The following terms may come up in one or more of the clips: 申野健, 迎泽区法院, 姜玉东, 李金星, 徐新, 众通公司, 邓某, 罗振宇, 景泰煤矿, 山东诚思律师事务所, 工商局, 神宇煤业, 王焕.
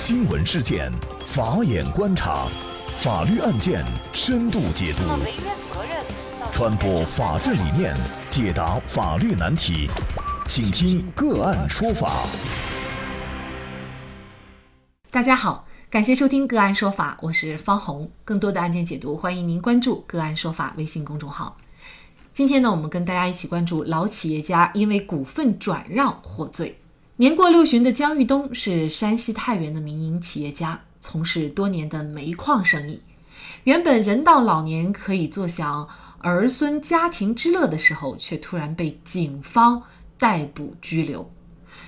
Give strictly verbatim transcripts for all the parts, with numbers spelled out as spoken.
新闻事件，法眼观察，法律案件深度解读，传播法治理念，解答法律难题，请听个案说法。大家好，感谢收听个案说法，我是方红。更多的案件解读，欢迎您关注个案说法微信公众号。今天呢，我们跟大家一起关注老企业家因为股份转让获罪。年过六旬的姜玉东是山西太原的民营企业家，从事多年的煤矿生意。原本人到老年可以坐享儿孙家庭之乐的时候，却突然被警方逮捕拘留。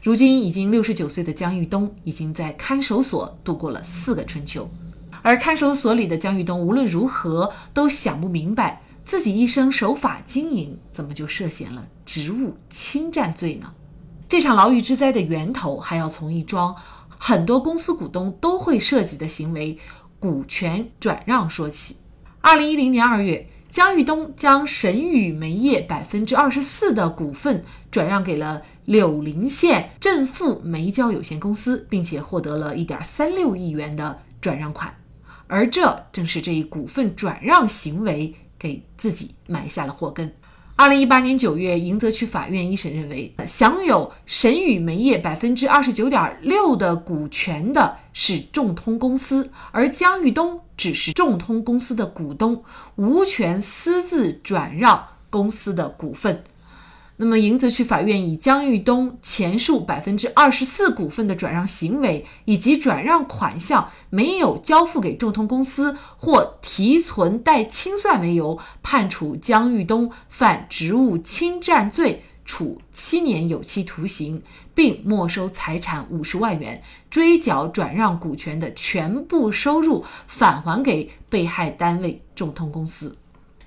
如今已经六十九岁的姜玉东已经在看守所度过了四个春秋。而看守所里的姜玉东无论如何都想不明白，自己一生守法经营，怎么就涉嫌了职务侵占罪呢？这场牢狱之灾的源头还要从一桩很多公司股东都会涉及的行为——股权转让说起。二零一零年二月，姜玉东将神宇煤业 百分之二十四 的股份转让给了柳林县镇富煤交有限公司，并且获得了 一点三六亿元的转让款。而这正是这一股份转让行为给自己埋下了祸根。二零一八年九月，迎泽区法院一审认为，享有神宇煤业 百分之二十九点六 的股权的是众通公司，而姜玉东只是众通公司的股东，无权私自转让公司的股份。那么迎泽区法院以姜玉东前述 百分之二十四 股份的转让行为以及转让款项没有交付给众通公司或提存待清算为由，判处姜玉东犯职务侵占罪，处七年有期徒刑，并没收财产五十万元，追缴转让股权的全部收入返还给被害单位众通公司。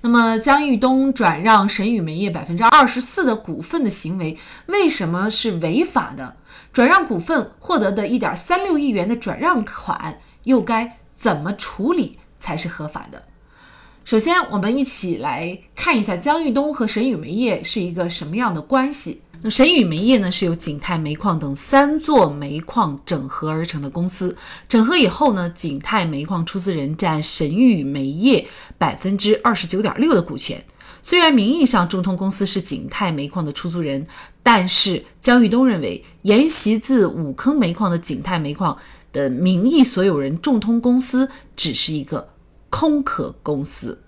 那么姜玉东转让神宇煤业 百分之二十四 的股份的行为为什么是违法的？转让股份获得的 一点三六亿元的转让款又该怎么处理才是合法的？首先我们一起来看一下姜玉东和神宇煤业是一个什么样的关系。那神宇煤业呢，是由景泰煤矿等三座煤矿整合而成的公司。整合以后呢，景泰煤矿出资人占神宇煤业 百分之二十九点六 的股权。虽然名义上众通公司是景泰煤矿的出租人，但是姜玉东认为沿袭自五坑煤矿的景泰煤矿的名义所有人众通公司只是一个空壳公司。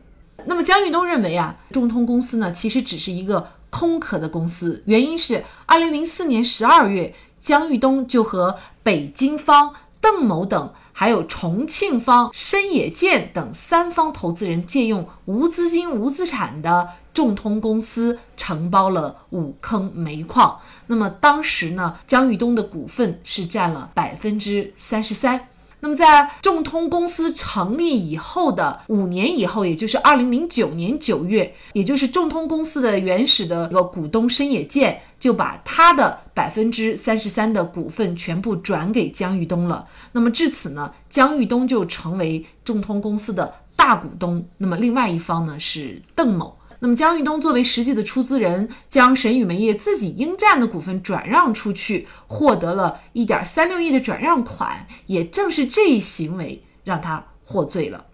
那么姜玉东认为啊，众通公司呢其实只是一个空壳的公司，原因是二零零四年十二月，姜玉东就和北京方、邓某等还有重庆方、申野健等三方投资人借用无资金无资产的众通公司承包了五坑煤矿。那么当时呢，姜玉东的股份是占了 百分之三十三。那么在众通公司成立以后的五年以后，也就是二零零九年九月，也就是众通公司的原始的一个股东申野健就把他的 百分之三十三 的股份全部转给姜玉东了。那么至此呢，姜玉东就成为众通公司的大股东，那么另外一方呢是邓某。那么姜玉东作为实际的出资人，将神宇煤业自己应占的股份转让出去，获得了 一点三六亿的转让款，也正是这一行为让他获罪了。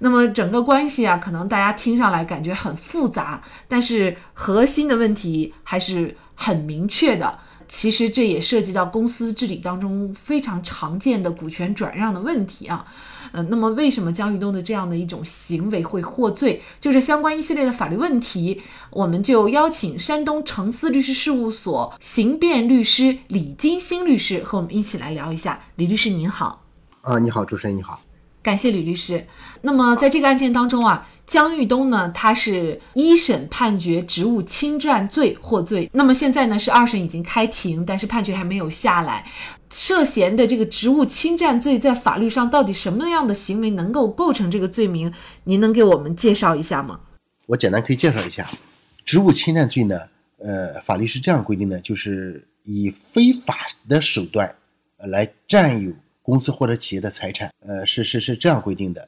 那么整个关系啊，可能大家听上来感觉很复杂，但是核心的问题还是很明确的。其实这也涉及到公司治理当中非常常见的股权转让的问题啊。嗯，那么为什么姜玉东的这样的一种行为会获罪？就是相关一系列的法律问题，我们就邀请山东诚思律师事务所刑辩律师李金星律师和我们一起来聊一下。李律师您好。啊，你好，主持人你好。感谢李律师。那么在这个案件当中啊，姜玉东呢，他是一审判决职务侵占罪获罪，那么现在呢是二审已经开庭，但是判决还没有下来。涉嫌的这个职务侵占罪在法律上到底什么样的行为能够构成这个罪名，您能给我们介绍一下吗？我简单可以介绍一下职务侵占罪呢，呃，法律是这样规定的，就是以非法的手段来占有公司或者企业的财产，呃，是是是这样规定的。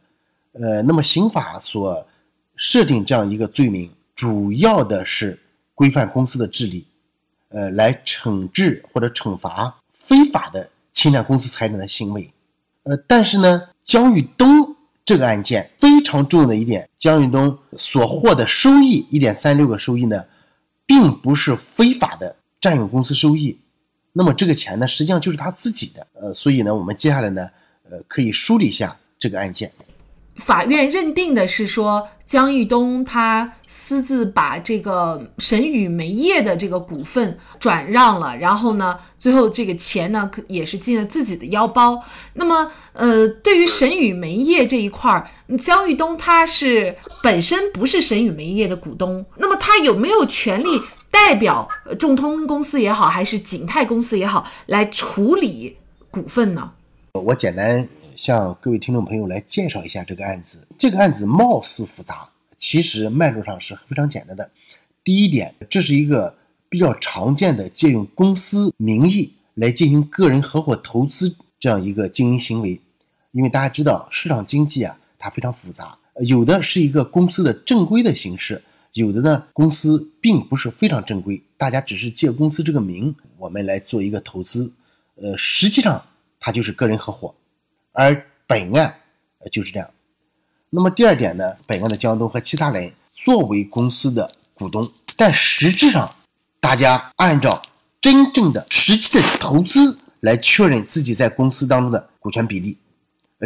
呃，那么刑法所设定这样一个罪名，主要的是规范公司的治理，呃，来惩治或者惩罚非法的侵占公司财产的行为。呃，但是呢，姜玉东这个案件非常重要的一点，姜玉东所获的收益 一点三六 个收益呢，并不是非法的占用公司收益，那么这个钱呢，实际上就是他自己的。呃，所以呢，我们接下来呢，呃，可以梳理一下这个案件。法院认定的是说，姜玉东他私自把这个沈宇煤业的这个股份转让了，然后呢，最后这个钱呢也是进了自己的腰包。那么，呃，对于沈宇煤业这一块，姜玉东他是本身不是沈宇煤业的股东，那么他有没有权利代表众通公司也好，还是景泰公司也好，来处理股份呢？我简单向各位听众朋友来介绍一下这个案子。这个案子貌似复杂，其实脉络上是非常简单的。第一点，这是一个比较常见的借用公司名义来进行个人合伙投资这样一个经营行为。因为大家知道市场经济啊，它非常复杂，有的是一个公司的正规的形式，有的呢公司并不是非常正规，大家只是借公司这个名我们来做一个投资，呃，实际上它就是个人合伙。而本案就是这样。那么第二点呢，本案的姜东和其他人作为公司的股东，但实质上大家按照真正的实际的投资来确认自己在公司当中的股权比例，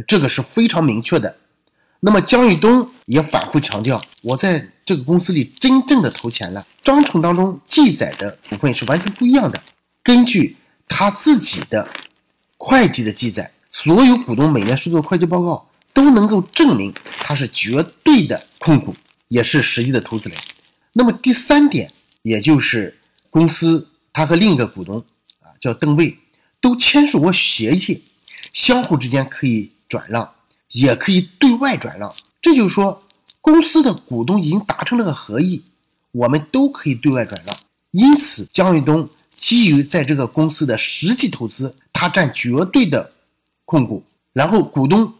这个是非常明确的。那么姜玉东也反复强调，我在这个公司里真正的投钱了，章程当中记载的股份是完全不一样的。根据他自己的会计的记载，所有股东每年收到会计报告都能够证明他是绝对的控股，也是实际的投资人。那么第三点，也就是公司他和另一个股东啊，叫邓卫，都签署过协议，相互之间可以转让，也可以对外转让。这就是说，公司的股东已经达成了个合议，我们都可以对外转让。因此，姜玉东基于在这个公司的实际投资，他占绝对的控股，然后股东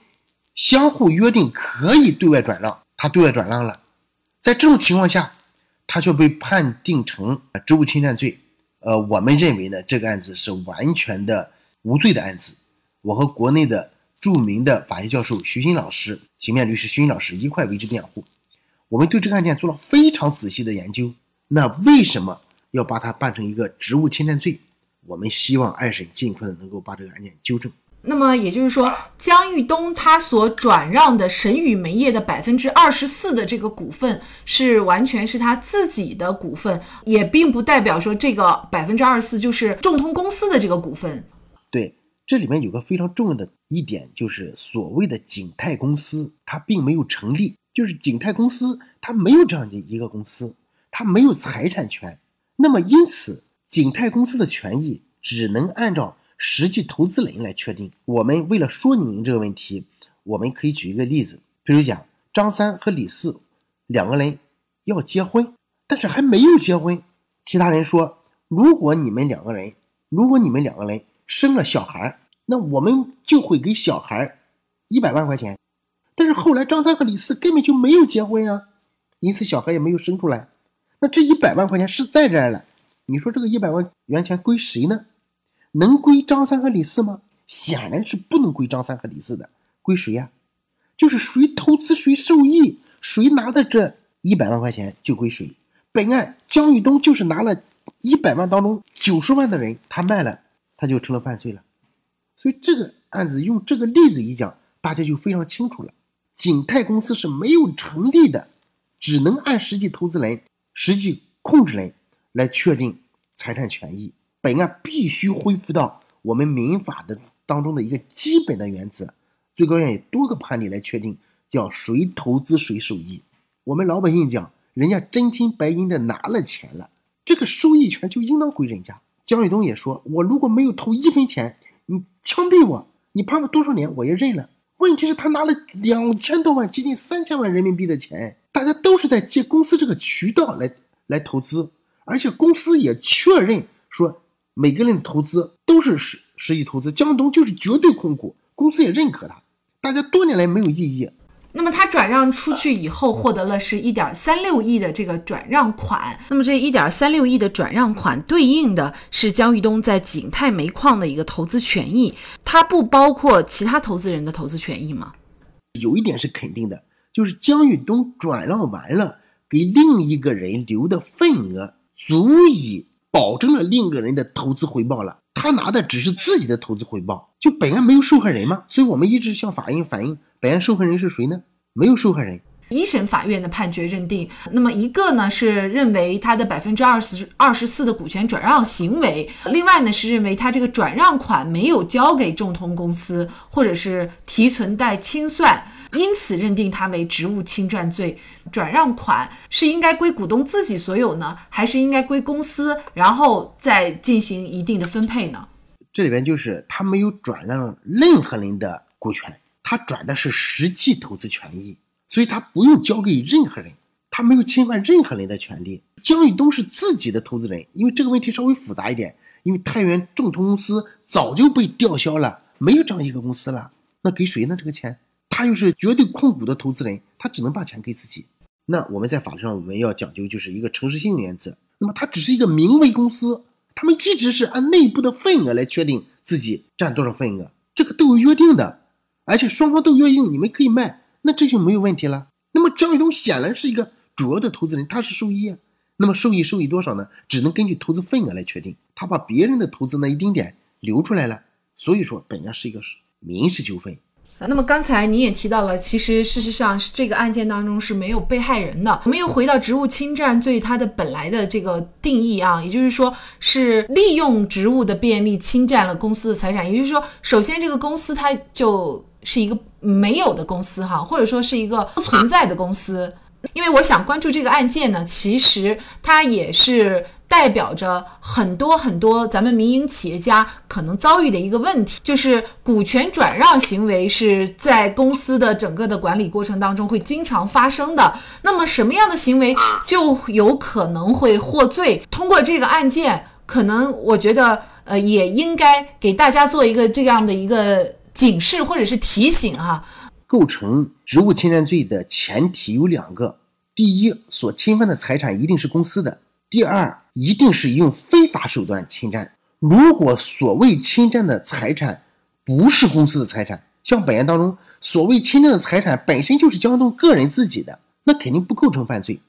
相互约定可以对外转让，他对外转让了。在这种情况下，他却被判定成职务侵占罪。呃，我们认为呢，这个案子是完全的无罪的案子。我和国内的著名的法学教授徐新老师、刑辩律师徐新老师一块为之辩护。我们对这个案件做了非常仔细的研究。那为什么要把它办成一个职务侵占罪？我们希望二审尽快的能够把这个案件纠正。那么也就是说，姜玉东他所转让的沈宇煤业的 百分之二十四 的这个股份是完全是他自己的股份，也并不代表说这个 百分之二十四 就是众通公司的这个股份。对，这里面有个非常重要的一点，就是所谓的景泰公司它并没有成立，就是景泰公司它没有这样的一个公司，它没有财产权。那么因此景泰公司的权益只能按照实际投资人来确定。我们为了说明这个问题，我们可以举一个例子，比如讲张三和李四两个人要结婚，但是还没有结婚，其他人说如果你们两个人如果你们两个人生了小孩，那我们就会给小孩一百万块钱。但是后来张三和李四根本就没有结婚啊，因此小孩也没有生出来，那这一百万块钱是在这儿了，你说这个一百万元钱归谁呢？能归张三和李四吗？显然是不能归张三和李四的。归谁呀、啊？就是谁投资谁受益，谁拿的这一百万块钱就归谁。本案姜玉东就是拿了一百万当中九十万的人，他卖了，他就成了犯罪了。所以这个案子用这个例子一讲，大家就非常清楚了。景泰公司是没有成立的，只能按实际投资人、实际控制人来确定财产权益。本案必须恢复到我们民法的当中的一个基本的原则，最高院有多个判例来确定叫谁投资谁受益。我们老百姓讲，人家真金白银的拿了钱了，这个收益权就应当归人家。姜玉东也说，我如果没有投一分钱，你枪毙我，你判我多少年我也认了。问题是他拿了两千多万接近三千万人民币的钱，大家都是在借公司这个渠道来来投资，而且公司也确认说每个人的投资都是实实际投资，姜玉东就是绝对控股，公司也认可他，大家多年来没有异议。那么它转让出去以后获得了是 一点三六亿的这个转让款，那么这 一点三六亿的转让款对应的是姜玉东在景泰煤矿的一个投资权益，它不包括其他投资人的投资权益吗？有一点是肯定的，就是姜玉东转让完了给另一个人留的份额足以保证了另一个人的投资回报了，他拿的只是自己的投资回报，就本案没有受害人嘛，所以我们一直向法院反映本案受害人是谁呢？没有受害人。一审法院的判决认定，那么一个呢是认为他的 百分之二十四 的股权转让行为，另外呢是认为他这个转让款没有交给众通公司或者是提存贷清算，因此认定他为职务侵占罪。转让款是应该归股东自己所有呢，还是应该归公司然后再进行一定的分配呢？这里边就是他没有转让任何人的股权，他转的是实际投资权益，所以他不用交给任何人，他没有侵犯任何人的权利。姜玉东是自己的投资人，因为这个问题稍微复杂一点，因为太原众通公司早就被吊销了，没有这样一个公司了，那给谁呢？这个钱他又是绝对控股的投资人，他只能把钱给自己。那我们在法律上我们要讲究就是一个诚实性原则，那么他只是一个名为公司，他们一直是按内部的份额来确定自己占多少份额，这个都有约定的，而且双方都约定你们可以卖，那这就没有问题了。那么姜玉东显然是一个主要的投资人，他是受益啊。那么受益收益多少呢？只能根据投资份额来确定，他把别人的投资那一丁点留出来了，所以说本案是一个民事纠纷。那么刚才你也提到了，其实事实上这个案件当中是没有被害人的。我们又回到职务侵占罪它的本来的这个定义啊，也就是说是利用职务的便利侵占了公司的财产，也就是说首先这个公司它就是一个没有的公司哈，或者说是一个不存在的公司。因为我想关注这个案件呢，其实它也是代表着很多很多咱们民营企业家可能遭遇的一个问题，就是股权转让行为是在公司的整个的管理过程当中会经常发生的。那么什么样的行为就有可能会获罪？通过这个案件，可能我觉得呃也应该给大家做一个这样的一个警示或者是提醒啊。构成职务侵占罪的前提有两个，第一，所侵犯的财产一定是公司的；第二，一定是用非法手段侵占。如果所谓侵占的财产不是公司的财产，像本案当中所谓侵占的财产本身就是姜玉东个人自己的，那肯定不构成犯罪。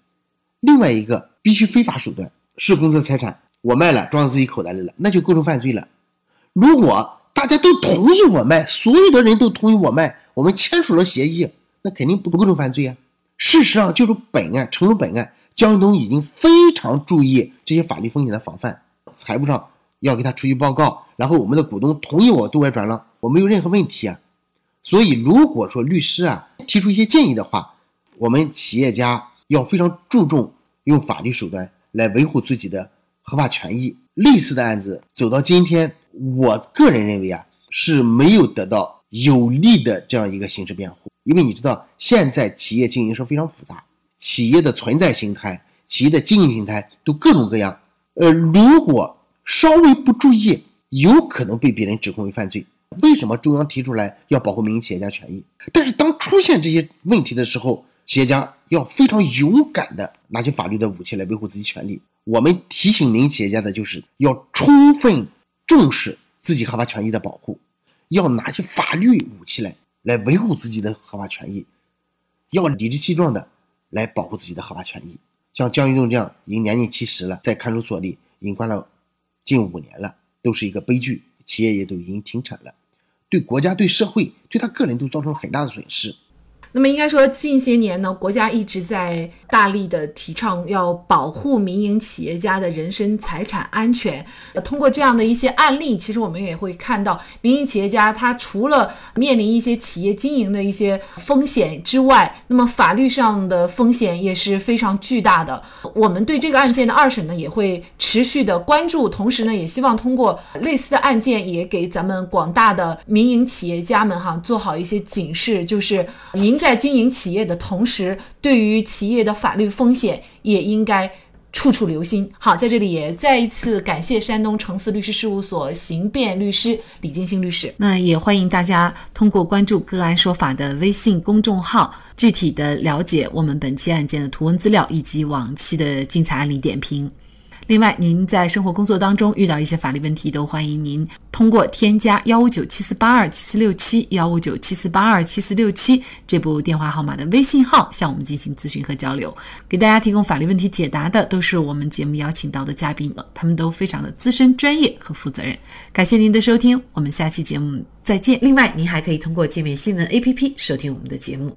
另外一个，必须非法手段，是公司的财产我卖了装自己口袋里了，那就构成犯罪了。如果大家都同意我卖，所有的人都同意我卖，我们签署了协议，那肯定不构成犯罪啊。事实上就是本案，诚如本案，姜玉东已经非常注意这些法律风险的防范，财务上要给他出具报告，然后我们的股东同意我对外转让，我没有任何问题啊。所以如果说律师啊提出一些建议的话，我们企业家要非常注重用法律手段来维护自己的合法权益。类似的案子走到今天，我个人认为啊是没有得到有力的这样一个形式辩护，因为你知道现在企业经营是非常复杂，企业的存在形态、企业的经营形态都各种各样，呃，如果稍微不注意，有可能被别人指控为犯罪。为什么中央提出来要保护民营企业家权益？但是当出现这些问题的时候，企业家要非常勇敢的拿起法律的武器来维护自己权利。我们提醒民营企业家的就是要充分重视自己合法权益的保护，要拿起法律武器来来维护自己的合法权益，要理直气壮的来保护自己的合法权益。像姜玉东这样已经年近七十了，在看守所里已经关了近五年了，都是一个悲剧，企业也都已经停产了，对国家、对社会、对他个人都造成很大的损失。那么应该说近些年呢，国家一直在大力的提倡要保护民营企业家的人身财产安全。通过这样的一些案例，其实我们也会看到民营企业家他除了面临一些企业经营的一些风险之外，那么法律上的风险也是非常巨大的。我们对这个案件的二审呢也会持续的关注，同时呢也希望通过类似的案件也给咱们广大的民营企业家们哈做好一些警示，就是您在经营企业的同时，对于企业的法律风险也应该处处留心。好，在这里也再一次感谢山东诚思律师事务所刑辩律师李金星律师。那也欢迎大家通过关注个案说法的微信公众号，具体的了解我们本期案件的图文资料以及往期的精彩案例点评。另外，您在生活工作当中遇到一些法律问题，都欢迎您通过添加一五九七四八二七四六七 一五九七四八二七四六七这部电话号码的微信号向我们进行咨询和交流。给大家提供法律问题解答的都是我们节目邀请到的嘉宾了，他们都非常的资深、专业和负责任。感谢您的收听，我们下期节目再见。另外，您还可以通过界面新闻 A P P 收听我们的节目。